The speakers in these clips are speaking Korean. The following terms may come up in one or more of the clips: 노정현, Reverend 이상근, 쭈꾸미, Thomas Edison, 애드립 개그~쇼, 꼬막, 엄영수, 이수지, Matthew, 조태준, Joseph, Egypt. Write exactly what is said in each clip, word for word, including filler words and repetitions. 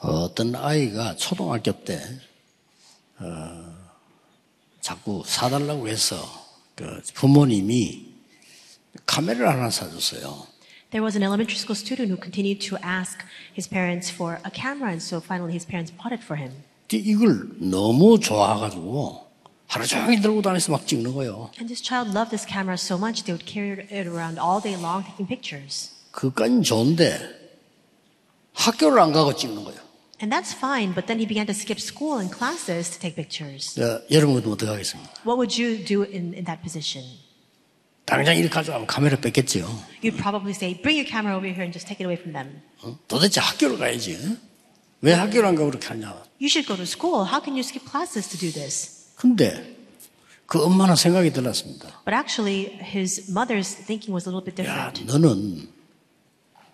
어떤 아이가 초등학교 때 어, 자꾸 사달라고 해서 그 부모님이 카메라를 하나 사줬어요. There was an elementary school student who continued to ask his parents for a camera, and so finally his parents bought it for him. 이걸 너무 좋아가지고 하루 종일 들고 다니면서 막 찍는 거예요. And this child loved this camera so much they would carry it around all day long taking pictures. 그건 좋은데 학교를 안 가고 찍는 거예요. And that's fine, but then he began to skip school and classes to take pictures. 야, 여러분은 어떻게 하겠습니까? What would you do in, in that position? 당장 이렇게 가져가면 카메라 뺏겠지요. You'd probably say, bring your camera over here and just take it away from them. 어? 도대체 학교를 가야지. 응? 왜 학교를 안 가고 그렇게 하냐. You should go to school. How can you skip classes to do this? 근데 그 엄마는 생각이 달랐습니다. But actually, his mother's thinking was a little bit different. 야, 너는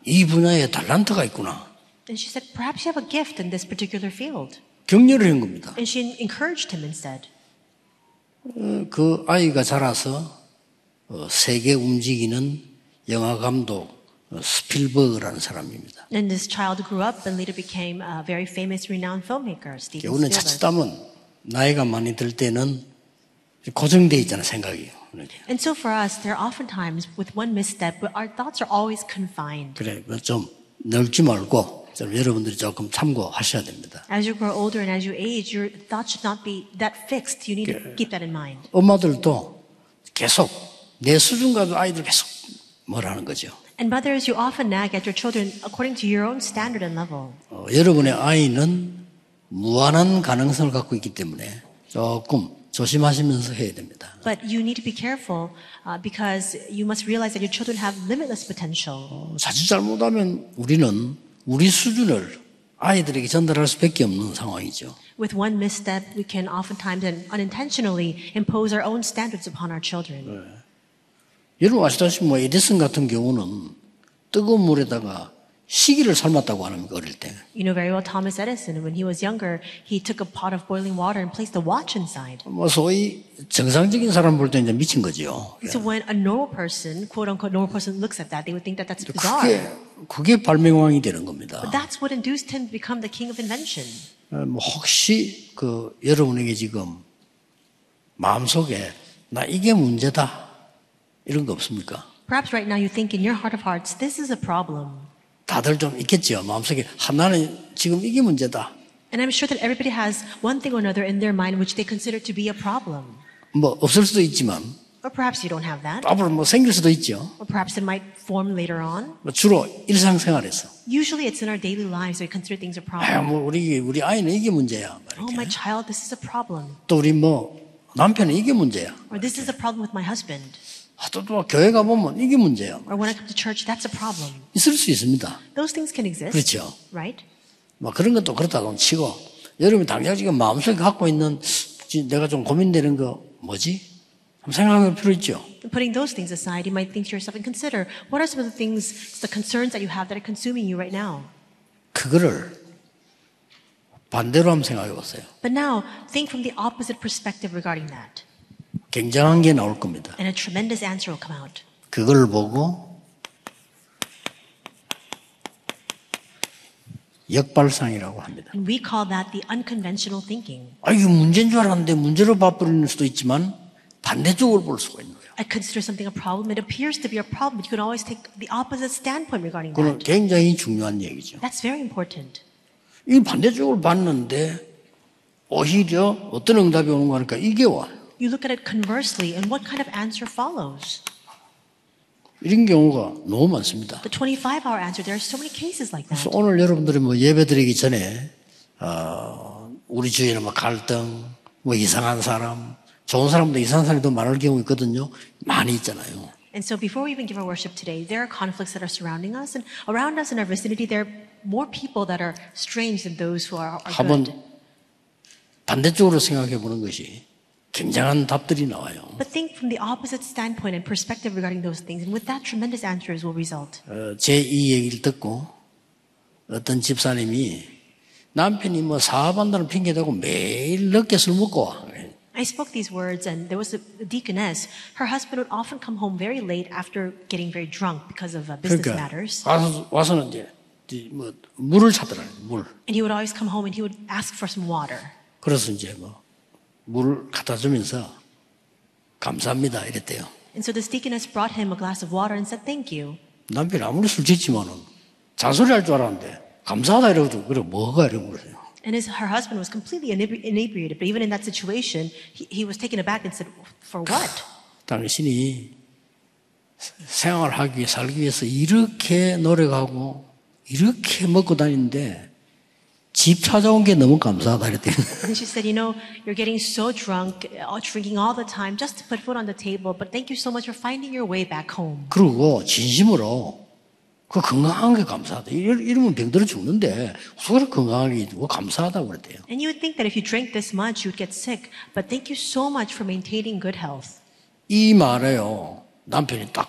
이 분야에 달란트가 있구나. And she said, perhaps you have a gift in this particular field. 격려를 한 겁니다. And she encouraged him instead. 그 아이가 자라서 세계 움직이는 영화 감독 스필버그라는 사람입니다. And this child grew up and later became a very famous, renowned filmmaker, Steve Bousthendrε. 오늘 찾다면 나이가 많이 들 때는 고정돼 있잖아 생각이. And so for us, there are oftentimes with one misstep, our thoughts are always confined. 그래, 좀 넓지 말고. 여러분들이 조금 참고하셔야 됩니다. As you grow older and as you age, your thoughts should not be that fixed. You need to keep that in mind. 엄마들도 계속 내 수준 가지고 아이들 계속 뭐라는 거죠. And mothers, you often nag at your children according to your own standard and level. 어, 여러분의 아이는 무한한 가능성을 갖고 있기 때문에 조금 조심하시면서 해야 됩니다. But you need to be careful uh, because you must realize that your children have limitless potential. 어, 자칫 잘못하면 우리는 우리 수준을 아이들에게 전달할 수밖에 없는 상황이죠. With one misstep, we can oftentimes and unintentionally impose our own standards upon our children. 네. 여러분 아시다시피 뭐 에디슨 같은 경우는 뜨거운 물에다가 시기를 삶았다고 하는 거 어릴 때. You know very well Thomas Edison, when he was younger, he took a pot of boiling water and placed a watch inside. 뭐 소위 정상적인 사람 볼 때 이제 미친 거지요. So when a normal person, quote unquote normal person, looks at that, they would think that that's bizarre. 그게, 그게 발명왕이 되는 겁니다. But that's what induced him to become the king of invention. 뭐 혹시 그 여러분에게 지금 마음속에 나 이게 문제다 이런 거 없습니까? Perhaps right now you think in your heart of hearts, this is a problem. 다들 좀 있겠죠. 마음속에 하나는 지금 이게 문제다. And I'm sure that everybody has one thing or another in their mind which they consider to be a problem. 뭐 없을 수도 있지만. Or perhaps you don't have that. 앞으로 뭐 생길 수도 있죠. Or perhaps it might form later on. 뭐 주로 일상생활에서. Usually it's in our daily lives we consider things a problem. 아, 뭐 우리 우리 아이는 이게 문제야. Oh, my child, this is a problem. 또 우리 뭐 남편은 이게 문제야. Or this is a problem with my husband. 또, 또 교회 가보면 이게 문제예요. Or when I come to church, that's a problem. 있을 수 있습니다. Those things can exist. 그렇죠. Right? 막 그런 것도 그렇다고 치고 여러분 당장 지금 마음속에 갖고 있는 내가 좀 고민되는 거 뭐지? 한번 생각할 필요 있죠. Putting those things aside, you might think to yourself and consider what are some of the things, the concerns that you have that are consuming you right now. 그거를 반대로 한번 생각해 보세요. But now think from the opposite perspective regarding that. 굉장한 게 나올 겁니다. And a tremendous answer will come out. 그걸 보고 역발상이라고 합니다. And we call that the unconventional thinking. 아, 이게 문제인 줄 알았는데 문제로 봐버리는 수도 있지만 반대쪽으로 볼 수가 있는 거예요. I consider something a problem. It appears to be a problem, but you can always take the opposite standpoint regarding that. 그건 굉장히 중요한 얘기죠. That's very important. 이 반대쪽으로 봤는데 오히려 어떤 응답이 오는 거니까 이게 와. You look at it conversely, and what kind of answer follows? 이런 경우가 너무 많습니다. The twenty-five hour answer. There are so many cases like that. 오늘 여러분들이 뭐 예배드리기 전에 어, 우리 주위에는 뭐 갈등, 뭐 이상한 사람, 좋은 사람도 이상한 사람이 더 많을 경우 있거든요. 많이 있잖아요. And so before we even give our worship today, there are conflicts that are surrounding us, and around us in our vicinity, there are more people that are strange than those who are, are good. 한번 반대쪽으로 생각해 보는 것이. 굉장한 답들이 나와요. But think from the opposite standpoint and perspective regarding those things, and with that, tremendous answers will result. 어, 제 이 얘기를 듣고 어떤 집사님이 남편이 뭐 사업한다는 핑계 대고 매일 늦게 술 먹고 와. I spoke these words, and there was a deaconess. Her husband would often come home very late after getting very drunk because of business 그러니까, matters. 와서, 와서는 이제 뭐 물을 찾더라. 물. And he would always come home and he would ask for some water. 그래서 이제 뭐 물을 갖다 주면서 감사합니다 이랬대요. And so this deaconess brought him a glass of water and said thank you. 남편 아무리 술 취했지만은 잔소리 할 줄 알았는데 감사하다 이러거든. 그래 뭐가 이러고 그래요. And his, her husband was completely inebriated, but even in that situation, he, he was taken aback and said, "For what?" 당신이 생활하기 위해 살기 위해서 이렇게 노력하고 이렇게 먹고 다니는데 집 찾아온 게 너무 감사하다 그랬대요. And she said, "You know, you're getting so drunk, drinking all the time just to put food on the table, but thank you so much for finding your way back home." 그리고 진심으로. 그 건강한 게 감사하다. 이러면 병들어 죽는데 서로 건강하게 있고 감사하다고 그랬대요. And you would think that if you drank this much, you'd get sick. But thank you so much for maintaining good health. 이 말에요. 남편이 딱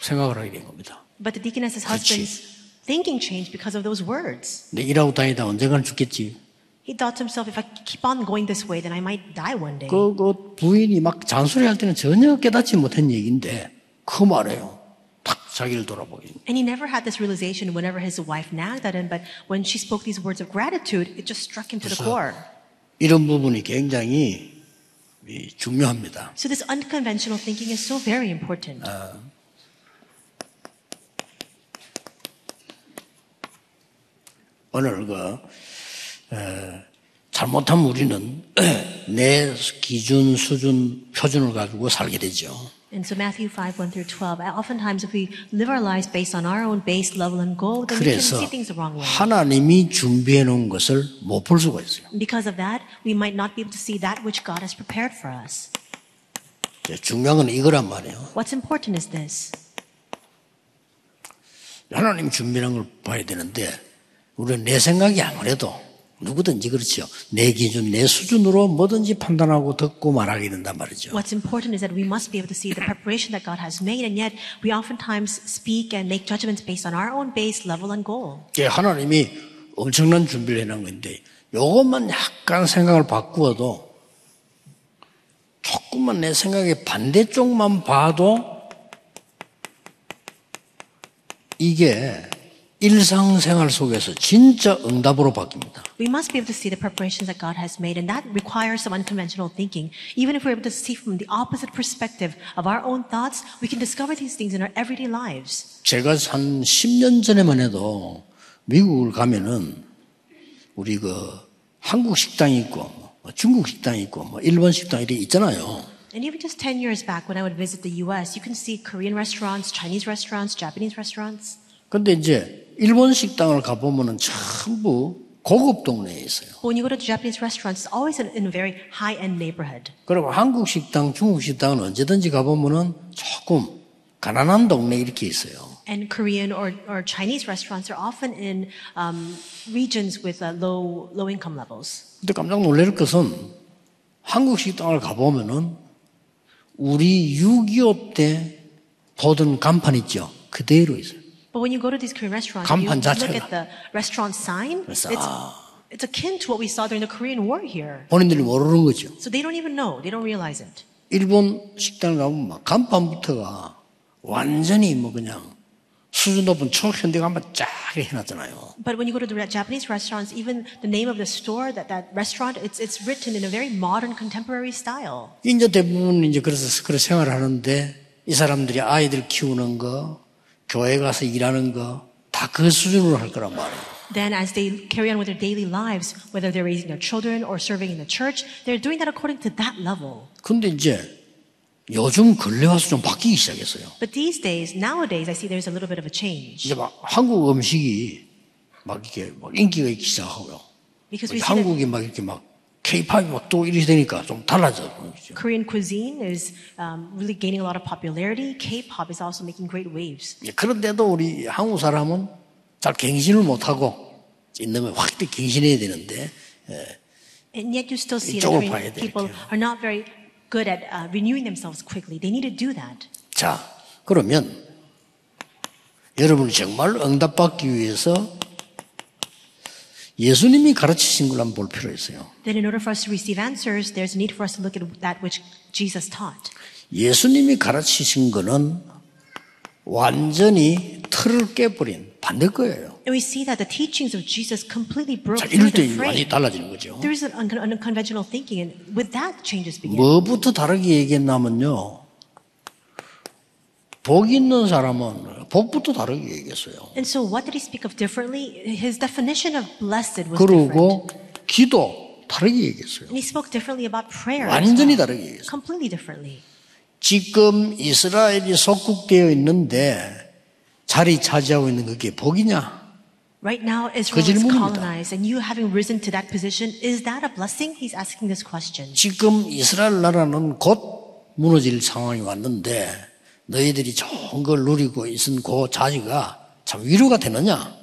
생각을 하게 된 겁니다. But the deaconess's husband's thinking changed because of those words. 내 일하고 다니다 언젠가는 죽겠지. He thought to himself, if I keep on going this way, then I might die one day. 그, 그 부인이 막 잔소리할 때는 전혀 깨닫지 못한 얘기인데 그 말에요. 자기를 돌아보게. And he never had this realization whenever his wife nagged at him, but when she spoke these words of gratitude, it just struck him to the core. 이런 부분이 굉장히 중요합니다. So this unconventional thinking is so very important. 아, 오늘 그 에, 잘못하면 우리는 내 기준, 수준, 표준을 가지고 살게 되죠. And so Matthew five one through twelve. Oftentimes, if we live our lives based on our own base level and goal, then we can see things the wrong way. 하나님이 준비해 놓은 것을 못 볼 수가 있어요. Because of that, we might not be able to see that which God has prepared for us. 중요한 건 이거란 말이에요. What's important is this. 하나님이 준비한 걸 봐야 되는데, 우리는 내 생각이 아무래도. 누구든지 그렇죠. 내 기준, 내 수준으로 뭐든지 판단하고 듣고 말하게 된단 말이죠. What's important is that we must be able to see the preparation that God has made, and yet we oftentimes speak and make judgments based on our own base, level, and goal. 예, 하나님이 엄청난 준비를 해놓은 건데, 이것만 약간 생각을 바꾸어도 조금만 내 생각의 반대쪽만 봐도 이게. 일상생활 속에서 진짜 응답으로 바뀝니다. We must be able to see the preparations that God has made, and that requires some unconventional thinking. Even if we're able to see from the opposite perspective of our own thoughts, we can discover these things in our everyday lives. 제가 한 십 년 전에만 해도 미국을 가면은 우리 그 한국 식당이 있고 뭐 중국 식당이 있고 뭐 일본 식당 이렇게 있잖아요. And even just ten years back when I would visit the U S, you can see Korean restaurants, Chinese restaurants, Japanese restaurants. 근데 이제 일본 식당을 가 보면은 전부 고급 동네에 있어요. When you go to Japanese restaurants, it's always in a very high-end neighborhood. 그리고 한국 식당, 중국 식당은 언제든지 가 보면은 조금 가난한 동네 이렇게 있어요. And Korean or or Chinese restaurants are often in um, regions with uh, low low income levels. 근데 깜짝 놀랄 것은 한국 식당을 가 보면은 우리 육이오 때 보던 간판 있죠. 그대로 있어요. But when you go to these Korean restaurants, you look at the restaurant sign. It's, it's akin to what we saw during the Korean War here. 본인들이 모르는 거죠. So they don't even know. They don't realize it. 일본 식당 가면 막 간판부터가 완전히 뭐 그냥 수준 높은 초현대 간판 쫙 해놨잖아요. But when you go to the Japanese restaurants, even the name of the store, that that restaurant, it's it's written in a very modern, contemporary style. 이제 대부분 이제 그래서 그런 생활을 하는데 이 사람들이 아이들 키우는 거. 교회 가서 일하는 거 다 그 수준으로 할 거란 말이에요. Then as they carry on with their daily lives, whether they're raising their children or serving in the church, they're doing that according to that level. 근데 이제 요즘 근래 와서 좀 바뀌기 시작했어요. But these days, nowadays, I see there's a little bit of a change. 이제 막 한국 음식이 막 이렇게 막 인기가 있기 시작하고요. 한국이 막 이렇게 막 K-팝이 막 또 이렇게 되니까 좀 달라져요. Korean cuisine is um, really gaining a lot of popularity. K-pop is also making great waves. 그런데도 우리 한국 사람은 잘 갱신을 못하고 있는 걸 확실히 갱신해야 되는데 And yet you still see that Korean people are not very good at uh, renewing themselves quickly. They need to do that. 자, 그러면 여러분이 정말 응답받기 위해서 예수님이 가르치신 걸 한번 볼 필요 있어요. Then in order for us to receive answers, there's a need for us to look at that which Jesus taught. 예수님이 가르치신 거는 완전히 틀을 깨버린 반대일 거예요. And we see that the teachings of Jesus completely broke through the frame. There is an unconventional thinking, and with that changes begin. 뭐부터 다르게 얘기했냐면요. 복 있는 사람은 복부터 다르게 얘기했어요. And so what did he speak of differently? His definition of blessed was different. 그리고 기도 다르게 얘기했어요. And he spoke differently about prayer. 완전히 다르게 얘기했어요. Completely differently. 지금 이스라엘이 속국되어 있는데 자리 차지하고 있는 그게 복이냐? Right now Israel is colonized and you having risen to that position, is that a blessing? He's asking this question. 지금 이스라엘 나라는 곧 무너질 상황이 왔는데 너희들이 좋은 걸 누리고 있은 그 자리가 참 위로가 되느냐?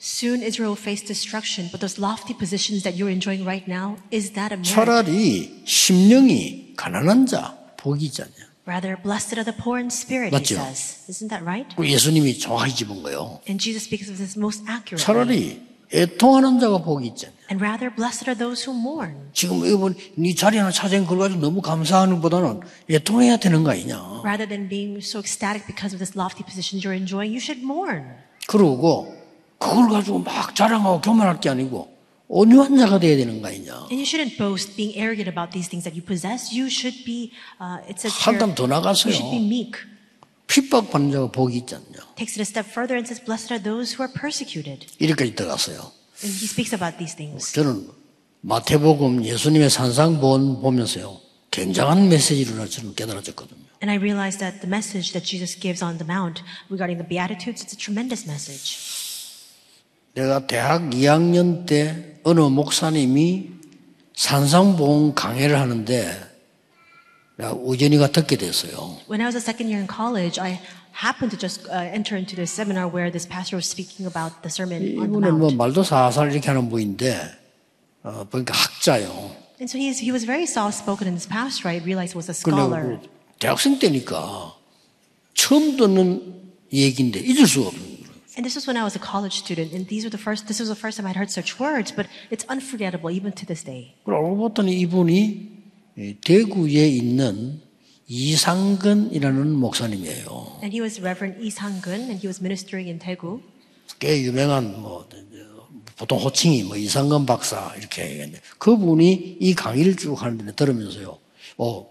Soon Israel faces destruction, but those lofty positions that you're enjoying right now, is that a merit? 차라리 심령이 가난한 자 복이잖아요. Rather, blessed are the poor in spirit, he says. Isn't that right? 예수님이 정확히 집은 거예요. And Jesus speaks of this most accurately. 차라리 애통하는 자가 복이 있잖아요. And rather, blessed are those who mourn. 지금 이번 네 자리 하나 찾은 걸 가지고 너무 감사하는 보다는 애통해야 되는 거 아니냐? Rather than being so ecstatic because of this lofty position you're enjoying, you should mourn. 그러고 그걸 가지고 막 자랑하고 교만할 게 아니고 온유한 자가 돼야 되는 거 아니냐? And you shouldn't boast being arrogant about these things that you possess. You should be, uh, it says here, you should be meek. 핍박받는 자가 복이 있지 않냐? Takes it a step further and says, blessed are those who are persecuted. 이렇게까지 들어갔어요. And he speaks about these things. 저는 마태복음 예수님의 산상보원 보면서요, 굉장한 메시지를 저는 깨달아졌거든요. And I realized that the message that Jesus gives on the mount regarding the Beatitudes, it's a tremendous message. 내가 대학 이 학년 때 어느 목사님이 산상보험 강의를 하는데 내가 우연히가 듣게 됐어요. When I was a second year in college, I happened to just enter into this seminar where this pastor was speaking about the sermon on the mount. 이분은 뭐 말도 사살 이렇게 하는 분인데 어, 보니까 학자요. And so he, is, he was very soft-spoken in his past, right? I realized he was a scholar. 대학생 때니까 처음 듣는 얘기인데 잊을 수가 없는. And this was when I was a college student, and these were the first. This was the first time I'd heard such words, but it's unforgettable even to this day. 그러고 봤더니 이분이 대구에 있는 이상근이라는 목사님이에요. And he was Reverend 이상근, and he was ministering in Daegu. 꽤 유명한 뭐 보통 호칭이 뭐 이상근 박사 이렇게 얘기하는데 그분이 이 강의를 쭉 하는데 들으면서요, 어.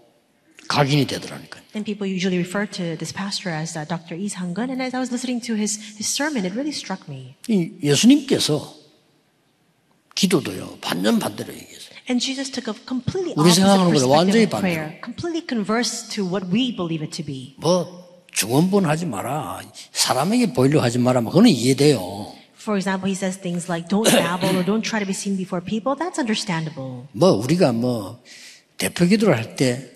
각인이 되더라니까요. And people usually refer to this pastor as Doctor 이상근, and as I was listening to his his sermon, it really struck me. 이 예수님께서 기도도요 반전 반대로 얘기했어요. And Jesus took a completely opposite perspective of prayer, completely converse to what we believe it to be. 뭐 중언부언하지 마라, 사람에게 보이려 하지 마라, 그거는 이해돼요. For example, he says things like don't babble or don't try to be seen before people. That's understandable. 뭐 우리가 뭐 대표기도를 할 때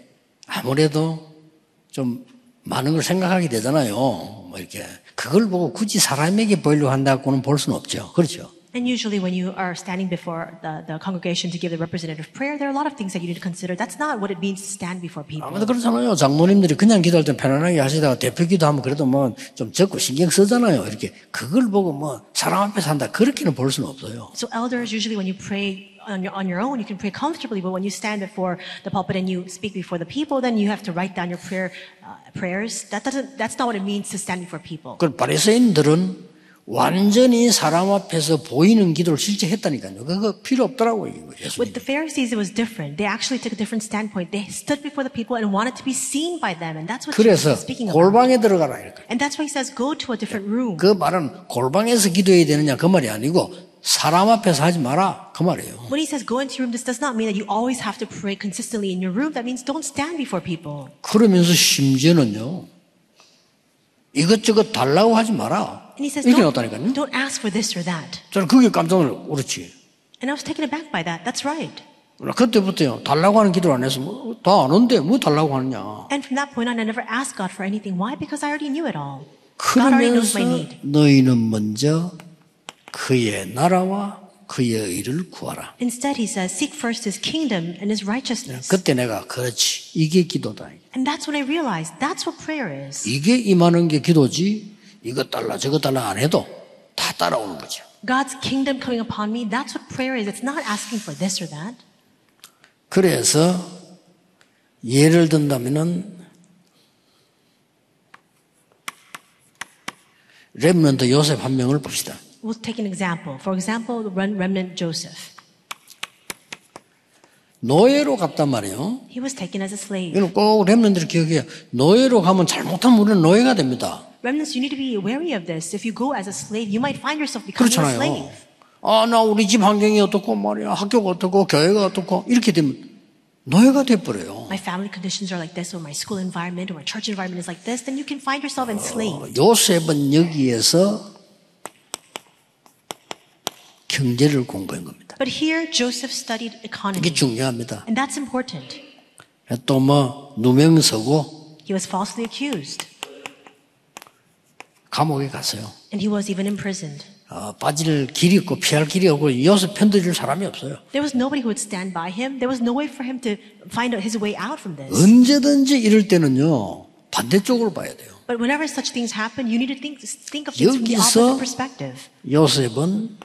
아무래도 좀 많은 걸 생각하게 되잖아요. 뭐 이렇게 그걸 보고 굳이 사람에게 보이려 한다고는 볼 수는 없죠. 그렇죠? And usually when you are standing before the, the congregation to give the representative prayer, there are a lot of things that you need to consider. That's not what it means to stand before people. 아무래도 그렇잖아요. 장모님들이 그냥 기도할 때 편안하게 하시다가 대표 기도하면 그래도 뭐 좀 적고 신경 쓰잖아요. 이렇게 그걸 보고 뭐 사람 앞에서 한다 그렇게는 볼 수는 없어요. So elders usually when you pray on your on your own you can pray comfortably, but when you stand before the pulpit and you speak before the people, then you have to write down your prayer uh, prayers. That doesn't that's not what it means to stand before people. 그 바리새인들은 완전히 사람 앞에서 보이는 기도를 실제 했다니까요. 그거 필요 없더라고요. With the Pharisees it was different. They actually took a different standpoint. They stood before the people and wanted to be seen by them, and that's what Jesus was speaking about. 그래서 골방에 들어가라 이렇게. And that's why he says go to a different room. 그 말은 골방에서 기도해야 되느냐 그 말이 아니고. 사람 앞에서 하지 마라 그 말이에요. When he says go into your room, this does not mean that you always have to pray consistently in your room. That means don't stand before people. 그러면서 심지어는요, 이것저것 달라고 하지 마라. And he says don't, don't ask for this or that. 저는 그게 깜짝 놀랐어요. 그렇지. And I was taken aback by that. That's right. 그때부터요, 달라고 하는 기도를 안 해서 뭐, 다 아는데 뭐 달라고 하느냐. And from that point on, I never asked God for anything. Why? Because I already knew it all. God already knows my need. 너희는 먼저 그의 나라와 그의 의를 구하라. Instead, he says, seek first his kingdom and his righteousness. 그때 내가 그렇지 이게 기도다. And that's when I realized that's what prayer is. 이게 임하는 게 기도지. 이거 달라 저거 달라 안 해도 다 따라오는 거죠. God's kingdom coming upon me. That's what prayer is. It's not asking for this or that. 그래서 예를 든다면은 렘넌트 요셉 한 명을 봅시다. We'll take an example. For example, the remnant Joseph. 노예로 갔단 말이에요. He was taken as a slave. 이건 꼭 렘넌트를 기억해요. 노예로 가면 잘못하면 우리는 노예가 됩니다. Remnants, you need to be wary of this. If you go as a slave, you might find yourself becoming a slave. 아, 나 우리 집 환경이 어떻고 말이야, 학교가 어떻고 교회가 어떻고 이렇게 되면 노예가 돼버려요. My family conditions are like this, or my school environment, or my church environment is like this. Then you can find yourself enslaved. 요셉은 여기에서 경제를 공부한 겁니다. But here Joseph studied economy. 이게 중요합니다. And that's important. 또 뭐 누명서고. He was falsely accused. 감옥에 갔어요. And he was even imprisoned. 어, 빠질 길이 없고 피할 길이 없고 요셉 편들줄 사람이 없어요. There was nobody who would stand by him. There was no way for him to find his way out from this. 언제든지 이럴 때는요 반대쪽으로 봐야 돼요. But whenever such things happen, you need to think think of things from the opposite perspective. 요셉은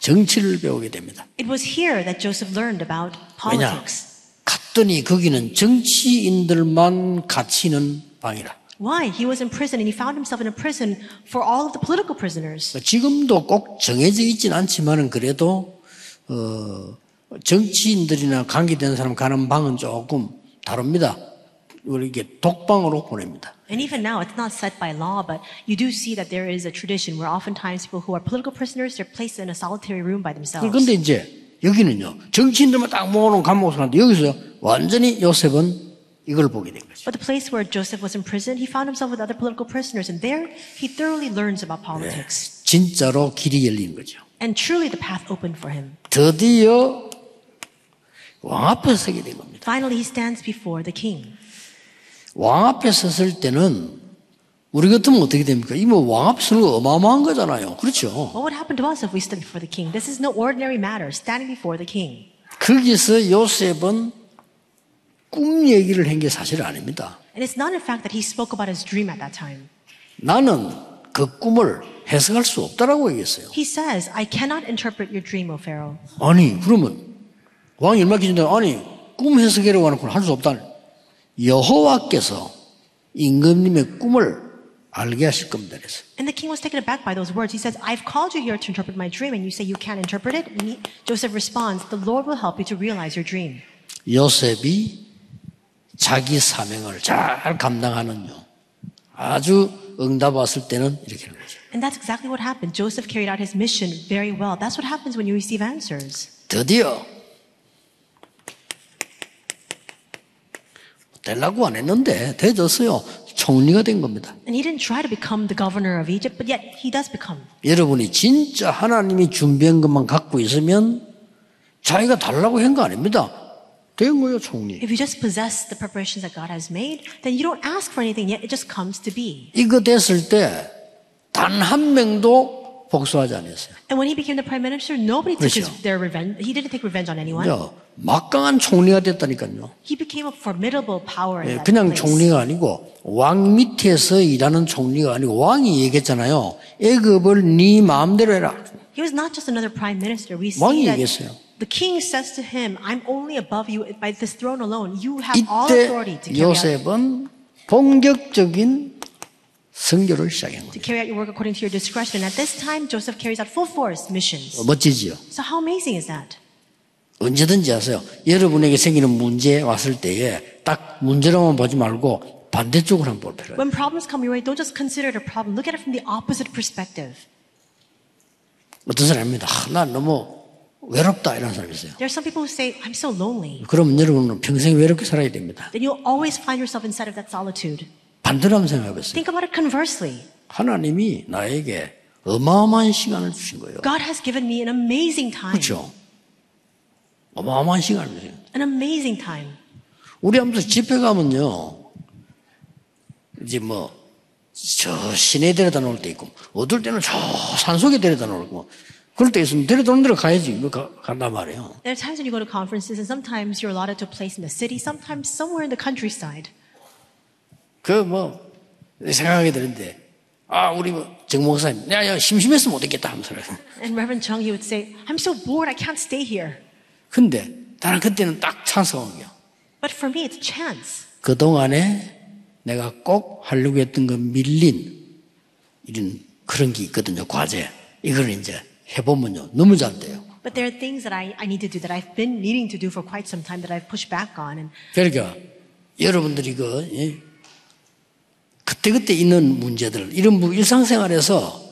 정치를 배우게 됩니다. It was here that Joseph learned about politics. 왜냐? 갔더니 거기는 정치인들만 갇히는 방이라. Why? He was in prison and he found himself in a prison for all of the political prisoners. 지금도 꼭 정해져 있진 않지만은 그래도 어, 정치인들이나 관계된 사람 가는 방은 조금 다릅니다. 이렇게 독방으로 보냅니다. And even now, it's not set by law, but you do see that there is a tradition where oftentimes people who are political prisoners are placed in a solitary room by themselves. 그런데 이제 여기는요, 정치인들만 딱 모아놓은 감옥을 하는데 여기서 완전히 요셉은 이걸 보게 된 거죠. But the place where Joseph was in prison, he found himself with other political prisoners, and there he thoroughly learns about politics. 네, 진짜로 길이 열린 거죠. And truly, the path opened for him. 드디어 왕 앞에 서게 된 겁니다. Finally, he stands before the king. 왕 앞에 섰을 때는 우리 같으면 어떻게 됩니까? 이거 왕 앞에 서는 거 어마어마한 거잖아요. 그렇죠? What would happen to us if we stood before the king? This is no ordinary matter. Standing before the king. 거기서 요셉은 꿈 얘기를 한 게 사실 아닙니다. And it's not a fact that he spoke about his dream at that time. 나는 그 꿈을 해석할 수 없다라고 얘기했어요. He says, I cannot interpret your dream, O Pharaoh. 아니, 그러면 왕이 얼마 기준인데 아니, 꿈 해석이라고 하는 건 할 수 없다. 여호와께서 임금님의 꿈을 알게 하실 겁니다. 그래서. And the king was taken aback by those words. He says, I've called you here to interpret my dream, and you say you can't interpret it. And Joseph responds, the Lord will help you to realize your dream. 요셉이 자기 사명을 잘 감당하는요. 아주 응답 왔을 때는 이렇게 하는 거죠. And that's exactly what happened. Joseph carried out his mission very well. That's what happens when you receive answers. 드디어 되려고 안 했는데 되졌어요. 총리가 된 겁니다. And he didn't try to become the governor of Egypt, but yet he does become. 여러분이 진짜 하나님이 준비한 것만 갖고 있으면 자기가 달라고 한 거 아닙니다. 거예요, If you just possess the preparations that God has made, then you don't ask for anything yet; it just comes to be. 이거 됐을 때 단 한 명도 복수하지 않았어요. And when he became the prime minister, nobody took 그렇죠. his, their revenge. He didn't take revenge on anyone. 야, 막강한 총리가 됐다니까요. He became a formidable power. 예, in that 그냥 place. 총리가 아니고 왕 밑에서 일하는 총리가 아니고 왕이 얘기했잖아요. 애굽을 네 마음대로 해라. He was not just another prime minister. We see that. The king says to him, I'm only above you by this throne alone. You have all authority to carry out. 요셉은 본격적인 선교를 시작한 거예요. To carry out your work according to your discretion. At this time, Joseph carries out full force missions. 멋지지요. So how amazing is that? 언제든지 아세요. 여러분에게 생기는 문제 왔을 때에 딱 문제로만 보지 말고 반대쪽으로 한번 보세요. When problems come your way, don't just consider it a problem. Look at it from the opposite perspective. 어떤 사람입니다. 나 너무 외롭다 이런 사람이 있어요. There are some people who say I'm so lonely. 그럼 여러분은 평생 외롭게 살아야 됩니다. Then you'll always find yourself inside of that solitude. 반대로 한번 생각해 보세요. Think about it conversely. 하나님이 나에게 어마어마한 시간을 주신 거예요. God has given me an amazing time. 그렇죠? 어마어마한 시간을 주세요. An amazing time. 우리 아무튼 집회 가면요, 이제 뭐 저 시내에 데려다 놓을 때 있고, 어떨 때는 저 산속에 데려다 놓고. 그럴 때 있으면 데려다는 데로 가야지 가, 간단 말이에요. There are times when you go to conferences, and sometimes you're allotted to a place in the city, sometimes somewhere in the countryside. 그 뭐 생각하게 되는데, 아 우리 뭐 정 목사님, 야야 심심해서 못 있겠다 하면서 그래요. And Reverend Chung, he would say, I'm so bored, I can't stay here. 근데 나는 그때는 딱 찬스가 온 거야. But for me, it's chance. 그 동안에 내가 꼭 하려고 했던 거 밀린 이런 그런 게 있거든요. 과제. 이걸 이제 해보면요. 너무 잘 돼요. But there are things that I I need to do that I've been needing to do for quite some time that I've pushed back on. And 그러니까 여러분들이 그 예? 그때그때 있는 문제들 이런 일상생활에서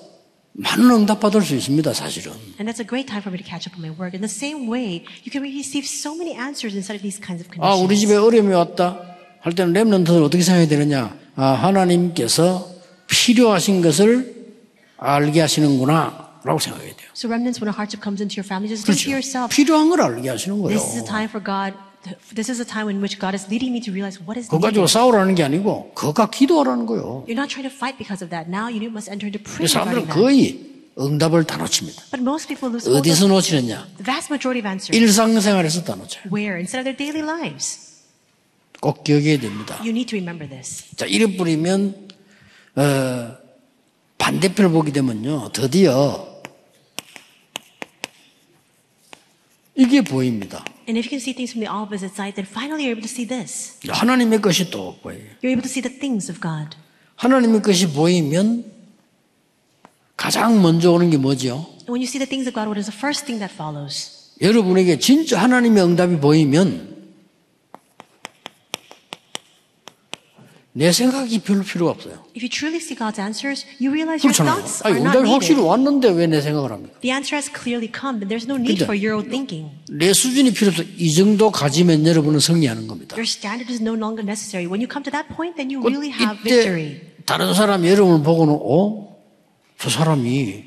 많은 응답 받을 수 있습니다, 사실은. And that's a great time for me to catch up on my work. In the same way, you can receive so many answers inside of these kinds of conditions. 아, 우리 집에 어려움이 왔다. 할 때는 렘넌트를 어떻게 생각해야 되느냐? 아, 하나님께서 필요하신 것을 알게 하시는구나. 라고 생각해야 돼요. So remnants when a hardship comes into your family, just think to yourself. 필요한 걸 알게 하시는 거예요. This is a time for God. This is a time in which God is leading me to realize what is. 그거 가지고 싸우라는 게 아니고 그거 기도하라는 거예요. You're not trying to fight because of that. Now you must enter into prayer. 사람들은 거의 응답을 다 놓칩니다. But most people lose. 어디서 놓치느냐? The vast majority of answers. 일상생활에서 다 놓쳐요. Where instead of their daily lives. 꼭 기억해야 됩니다. You need to remember this. 자, 이래 버리면 어, 반대편을 보게 되면요, 드디어. 이게 보입니다. And if you can see things from the opposite side, then finally you're able to see this. 하나님의 것이 또 보여요. You're able to see the things of God. 하나님의 것이 보이면 가장 먼저 오는 게 뭐죠? When you see the things of God, what is the first thing that follows? 여러분에게 진짜 하나님의 응답이 보이면 내 생각이 별로 필요가 없어요. If you truly see God's answers, you realize your thoughts are not needed. 응답이 확실히 왔는데 왜 내 생각을 합니까? The answer has clearly come, but there's no need for your own thinking. 내 수준이 필요 없어. 이 정도 가지면 여러분은 승리하는 겁니다. Your standard is no longer necessary. When you come to that point, then you really have victory. 다른 사람 여러분을 보고는 어? 저 사람이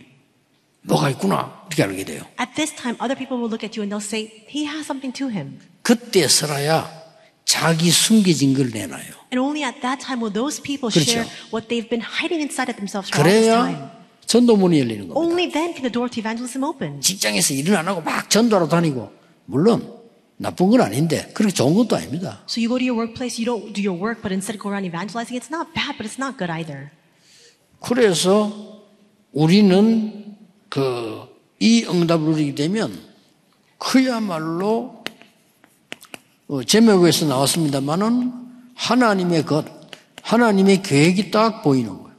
뭐가 있구나 이렇게 알게 돼요. At this time, other people will look at you and they'll say, he has something to him. 그때서라야. 자기 숨겨진 걸 내놔요. And only at that time will those people share what they've been hiding inside of themselves for all this time. 그래야 전도문이 열리는 겁니다. Only then can the door to evangelism open. 직장에서 일을 안 하고 막 전도하러 다니고 물론 나쁜 건 아닌데 그렇게 좋은 것도 아닙니다. So you go to your workplace, you don't do your work, but instead go around evangelizing. It's not bad, but it's not good either. 그래서 우리는 그 이 응답을 누리게 되면 그야말로 어, 제목에서 나왔습니다만은 하나님의 것, 하나님의 계획이 딱 보이는 거예요.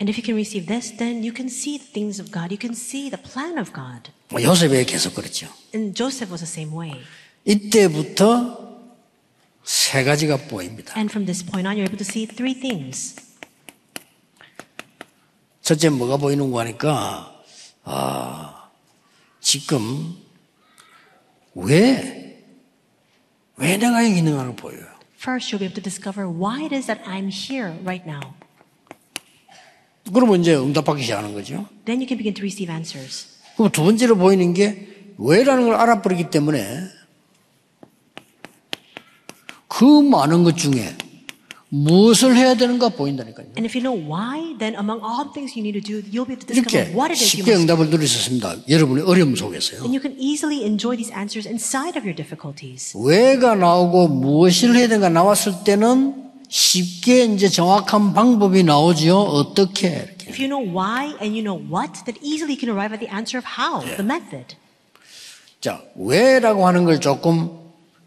And if you can receive this, then you can see the things of God. You can see the plan of God. 요셉이 계속 그랬죠. And Joseph was the same way. 이때부터 세 가지가 보입니다. And from this point on, you're able to see three things. 첫째 뭐가 보이는 거니까 아, 지금 왜 왜 내가 여기 있는 걸 보여요. First, you'll be able to discover why it is that I'm here right now. 그러면 이제 응답하기 시작하는 거죠. Then you can begin to receive answers. 그럼 두 번째로 보이는 게 왜라는 걸 알아버리기 때문에 그 많은 것 중에 무엇을 해야 되는가 보인다니까요. And if you know why, then among all things you need to do, you'll be able to discover what it is you must do. 쉽게 응답을 누릴 수 있습니다. 여러분의 어려움 속에서요. And you can easily enjoy these answers inside of your difficulties. 왜가 나오고 무엇을 해야 되는가 나왔을 때는 쉽게 이제 정확한 방법이 나오지요. 어떻게? 이렇게. If you know why and you know what, then easily you can arrive at the answer of how, 네. the method. 자, 왜라고 하는 걸 조금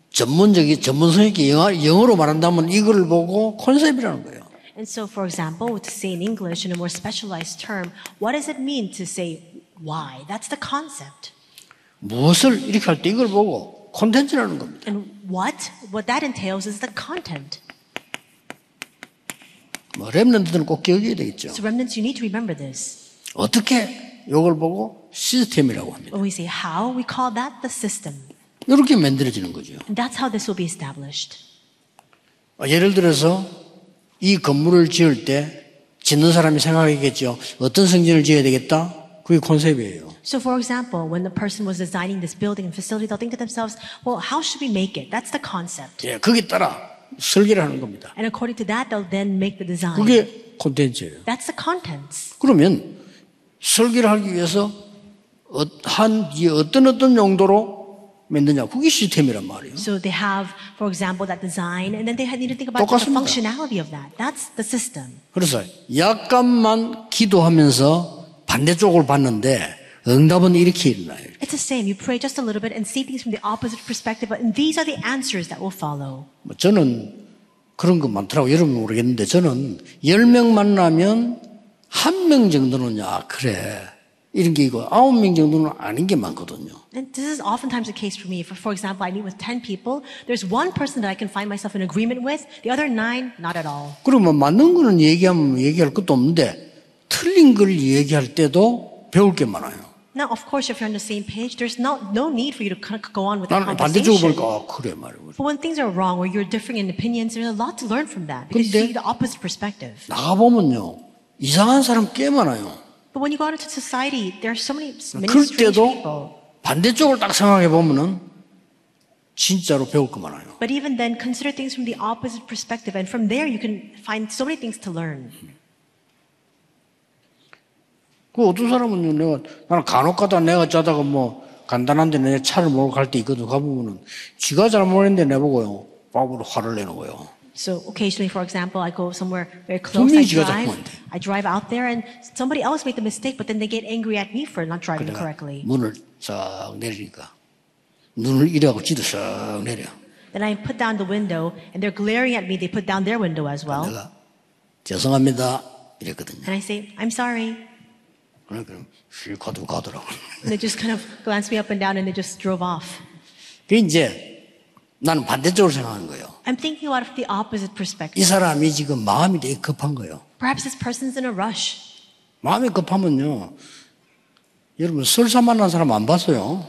전문적인 전문성 있게 영어, 영어로 말한다면 이걸 보고 컨셉이라는 거예요. And so, for example, to say in English in a more specialized term, what does it mean to say why? That's the concept. 무엇을 이렇게 할 때 이걸 보고 콘텐츠라는 겁니다. And what what that entails is the content. 뭐 렘넌트들은 꼭 기억해야 되겠죠. So remnants, you need to remember this. 어떻게 이걸 보고 시스템이라고 합니다. When we say how, we call that the system. 이렇게 만들어지는 거죠. That's how this will be established. 예를 들어서 이 건물을 지을 때 짓는 사람이 생각하겠죠. 어떤 성전을 지어야 되겠다? 그게 컨셉이에요. So for example, when the person was designing this building and facility, they'll think to themselves, well, how should we make it? That's the concept. 예, 거기에 따라 설계를 하는 겁니다. And according to that, they'll then make the design. 그게 콘텐츠예요. That's the contents. 그러면 설계를 하기 위해서 한 어떤 어떤 용도로 만드냐? 그게 시스템이란 말이에요. So they have, for example, that design, and then they need to think about the functionality of that. That's the system. 그래서 약간만 기도하면서 반대쪽을 봤는데 응답은 이렇게 일어나요. It's the same. You pray just a little bit and see things from the opposite perspective, and these are the answers that will follow. 저는 그런 거 많더라고. 여러분 모르겠는데 저는 열 명 만나면 한 명 정도는 야 그래 이런 게 있고 아홉 명 정도는 아닌 게 많거든요. And this is oftentimes the case for me. For, for example, I meet with ten people. There's one person that I can find myself in agreement with. The other nine, not at all. 그러면 맞는 거는 얘기하면 얘기할 것도 없는데 틀린 걸 얘기할 때도 배울 게 많아요. Now, of course, if you're on the same page, there's no, no need for you to go on with the conversation. 아, 그래, but when things are wrong or you're differing in opinions, there's a lot to learn from that because you see the opposite perspective. 나가보면요, 이상한 사람 꽤 많아요. But when you go out into society, there are so many, many strange people. 반대쪽을 딱 생각해 보면은 진짜로 배울 거 많아요. But even then, consider things from the opposite perspective, and from there you can find so many things to learn. 그 어떤 사람은 내가 나는 간혹가다 내가 짜다가 뭐 간단한데 내 차를 몰고 갈 때 있거든. 가보면은 지가 잘못했는데 내보고요 밥으로 화를 내는 거예요. So occasionally, for example, I go somewhere very close. I drive. I drive out there, and somebody else made the mistake, but then they get angry at me for not driving correctly. 문을 싹 내리니까 눈을 이래하고 지도 싹 내려. Then I put down the window, and they're glaring at me. They put down their window as well. 내가 죄송합니다 이랬거든요. And I say, I'm sorry. 그래, 그럼 휙 가도 가더라고. They just kind of glanced me up and down, and they just drove off. 그 이제 나는 반대쪽으로 생각한 거예요. I'm thinking out of the opposite perspective. 이 사람이 지금 마음이 되게 급한 거예요. Perhaps this person's in a rush. 마음이 급하면요, 여러분 설사 만난 사람 안 봤어요.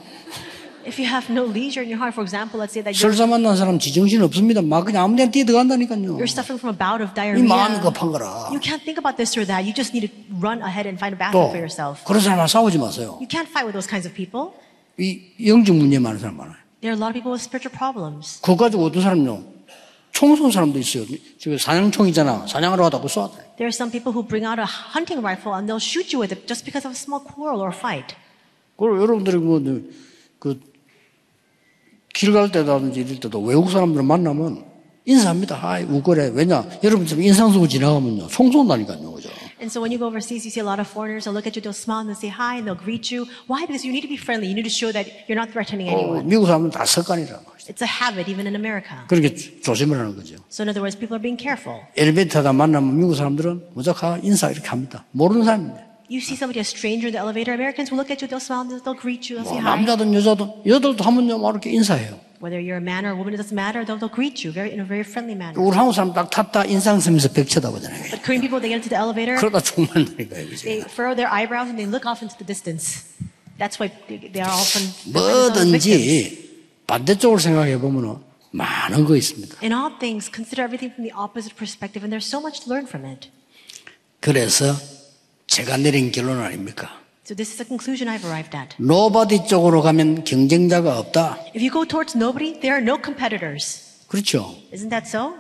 If you have no leisure in your heart, for example, let's say that you're. 설사 만난 사람 지정신 없습니다. 막 그냥 아무데나 뛰어들어간다니까요. You're suffering from a bout of diarrhea. 이 마음이 급한 거라. You can't think about this or that. You just need to run ahead and find a bathroom for yourself. 그런 사람과 싸우지 마세요. You can't fight with those kinds of people. 이 영적 문제 많은 사람 많아요. There are a lot of people with spiritual problems. 그거 가지고 어떤 사람요? 총 쏜 사람도 있어요. 지금 사냥총이잖아. 사냥하러 가다고 쏴. There are some people who bring out a hunting rifle and they'll shoot you with it just because of a small quarrel or fight. 그럼 여러분들이 뭐 그 길 갈 때라든지 이럴 때도 외국 사람들 만나면 인사합니다. 하이 우거래. 왜냐 여러분처럼 인상 쓰고 지나가면요 총 쏜다니까요. 그죠? And so when you go overseas, you see a lot of foreigners. They'll look at you, they'll smile and they'll say hi and they'll greet you. Why? Because you need to be friendly. You need to show that you're not threatening anyone. 어, 미국 사람은 다 습관이라. It's a habit even in America. 그렇게 조심을 하는 거죠. So in other words, people are being careful. 엘리베이터다 만나면 미국 사람들은 무조건 인사 이렇게 합니다. 모르는 사람인데. You see somebody, a stranger in the elevator, Americans will look at you, they'll smile, they'll greet you, they'll say hi. 남자든 여자든 여자도 하면요 막 이렇게 인사해요. Whether you're a man or a woman, it doesn't matter. They'll, they'll greet you very in a very friendly manner. 우리 한국 사람 딱 탔다 인상 쓰면서 벽 쳐다보잖아요. But Korean people, they get into the elevator. 그러다 총만다니까요. They furrow their eyebrows and they look off into the distance. That's why they, they are often. 뭐든지 반대쪽을 생각해 보면은 많은 거 있습니다. In all things, consider everything from the opposite perspective, and there's so much to learn from it. 그래서 제가 내린 결론 아닙니까? So this is the conclusion I've arrived at. Nobody 쪽으로 가면 경쟁자가 없다. If you go towards nobody, there are no competitors. 그렇죠. Isn't that so?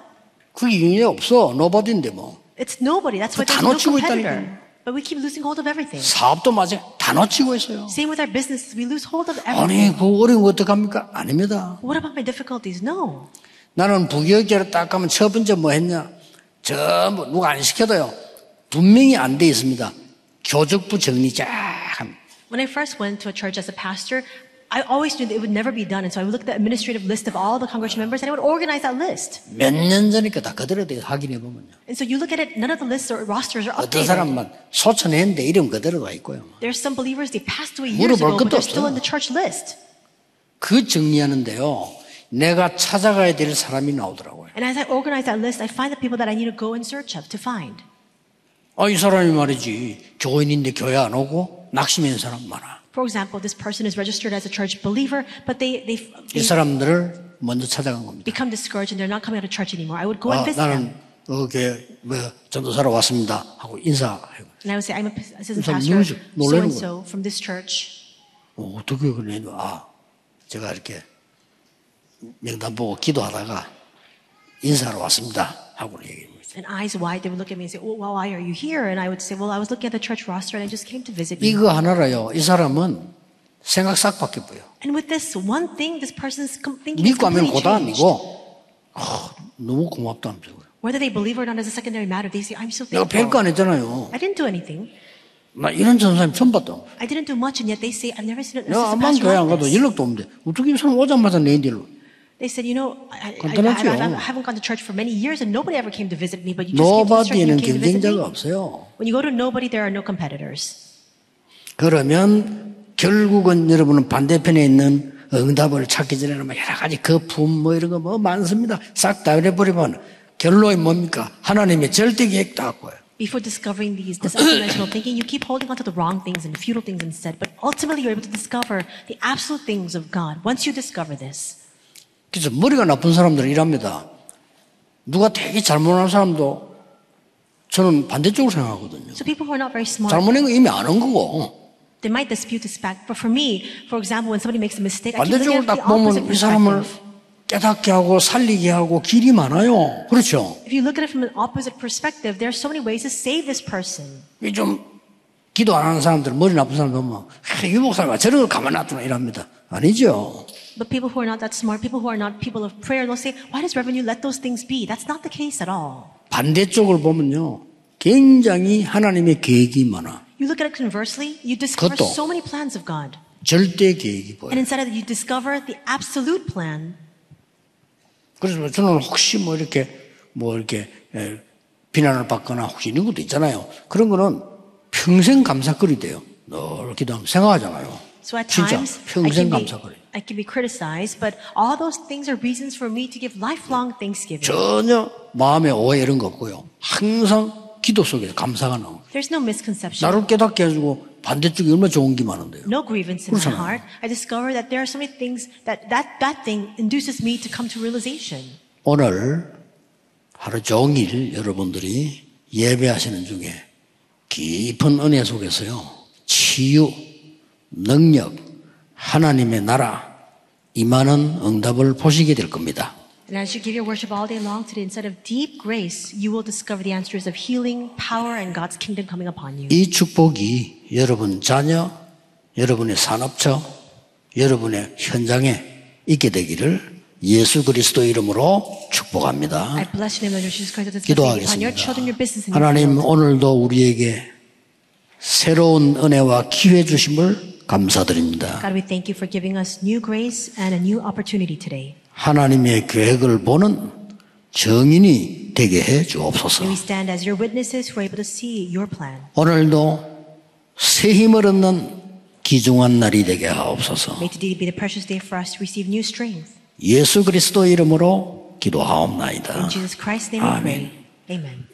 그게 이게 없어. Nobody인데 뭐. It's nobody. That's why there's no competitor. But we keep losing hold of everything. 사업도 마찬 다 놓치고 있어요. Same with our business. We lose hold of everything. 아니 그 어려운 거 어떡합니까? 아닙니다. What about my difficulties? No. 나는 부교육자로 딱 가면 첫 번째 뭐 했냐? 전부 누가 안 시켜도요. 분명히 안 돼 있습니다. 교적부 정리 쫙 합니다. When I first went to a church as a pastor, I always knew that it would never be done, and so I would look at the administrative list of all the congregation members, and I would organize that list. 몇 년 전이니까 다 그대로 돼 확인해 보면요. And so you look at it, none of the lists or rosters are updated. 어떤 사람만 소천했는데 이름 그대로 가 있고요. There's some believers they passed away years ago, but they're still in the church list. 그 정리하는데요, 내가 찾아가야 될 사람이 나오더라고요. And as I organize that list, I find the people that I need to go and search up to find. 아, 이 사람이 말이지 교인인데 교회 안 오고 낙심인 사람 많아. For example, this person is registered as a church believer, but they they 이 사람들을 먼저 찾아간 겁니다. Become discouraged and they're not coming to church anymore. I would go and visit them. 나는 어게 뭐 전도사로 왔습니다 하고 인사해요. And I would say I'm an assistant pastor. So and so from this church. 어, 어떻게 그러네? 아, 제가 이렇게 명단 보고 기도하다가 인사로 왔습니다 하고 얘기해요. And eyes wide, they would look at me and say, "Oh, well, why are you here?" And I would say, "Well, I was looking at the church roster, and I just came to visit you." 이거 하나라요. 이 사람은 생각 싹 바뀌고요. And with this one thing, this person's thinking is completely changed. 아, 너무 고맙다 하면서요. Whether they believe or not is a secondary matter. They say, "I'm so thankful." 내가 별거 안 했잖아요. I didn't do anything. 나 이런 전사님 처음 봤다. I didn't do much, and yet they say, "I've never seen it." 내가 아무도 안 가도 연락도 없는데 어떻게 이 사람 오자마자 내 일로. They said, you know, I, I, I, I haven't gone to church for many years and nobody ever came to visit me, but you just came to church and you came to visit me. When you go to nobody, there are no competitors. 그러면 결국은 여러분은 반대편에 있는 응답을 찾기 전에는 뭐 여러 가지 거품 뭐 이런 거 뭐 많습니다. 싹 다 해버리면 결론이 뭡니까? 하나님의 절대 계획 다 갖고요. Before discovering these this unconventional thinking, you keep holding on to the wrong things and futile things instead. But ultimately, you're able to discover the absolute things of God once you discover this. 그래서 머리가 나쁜 사람들은 이랍니다. 누가 되게 잘못한 사람도 저는 반대쪽으로 생각하거든요. So people who are not very smart. 잘못한 거 이미 아는 거고. They might dispute this fact, but for me, for example, when somebody makes a mistake, I keep looking at the opposite perspective. 깨닫게 하고 살리게 하고 길이 많아요. 그렇죠? If you look at it from an opposite perspective, there are so many ways to save this person. 이 좀 기도 안 하는 사람들, 머리 나쁜 사람들 보면 이 목사가 저런 걸 가만 놔두나 이랍니다. 아니죠. But people who are not that smart, people who are not people of prayer, they'll say, why does Reverend you let those things be? That's not the case at all. 반대쪽을 보면요, 굉장히 하나님의 계획이 많아. You look at it conversely, you discover so many plans of God. 절대 계획이 보여. And inside of it, you discover the absolute plan. 그래서 저는 혹시 뭐 이렇게 뭐 이렇게 비난을 받거나 혹시 이런 것도 있잖아요. 그런 거는 평생 감사거리 돼요. 늘 기도하면 생각하잖아요. So at times, 평생 감사거리. I can be criticized, but all those things are reasons for me to give lifelong thanksgiving. 전혀 마음에 오해 이런 거 없고요. 항상 기도 속에서 감사가 나옵니다. There's no misconception. 나를 깨닫게 해주고 반대쪽이 얼마나 좋은 게 많은데요. No grievance in my heart. I discover that there are so many things that that that thing induces me to come to realization. 오늘 하루 종일 여러분들이 예배하시는 중에 깊은 은혜 속에서요, 치유, 능력, 하나님의 나라 임하는 응답을 보시게 될 겁니다. And as you give your worship all day long today, instead of deep grace, you will discover the answers of healing, power, and God's kingdom coming upon you. 이 축복이 여러분 자녀, 여러분의 산업처, 여러분의 현장에 있게 되기를 예수 그리스도 이름으로 축복합니다. I bless you in the name of Jesus Christ. 기도하겠습니다. 하나님, 오늘도 우리에게 새로운 은혜와 기회 주심을 감사드립니다. God, we thank you for giving us new grace and a new opportunity today. 하나님의 계획을 보는 증인이 되게 해 주옵소서. 오늘도 새 힘을 얻는 귀중한 날이 되게 하옵소서. 예수 그리스도 이름으로 기도하옵나이다. 아멘.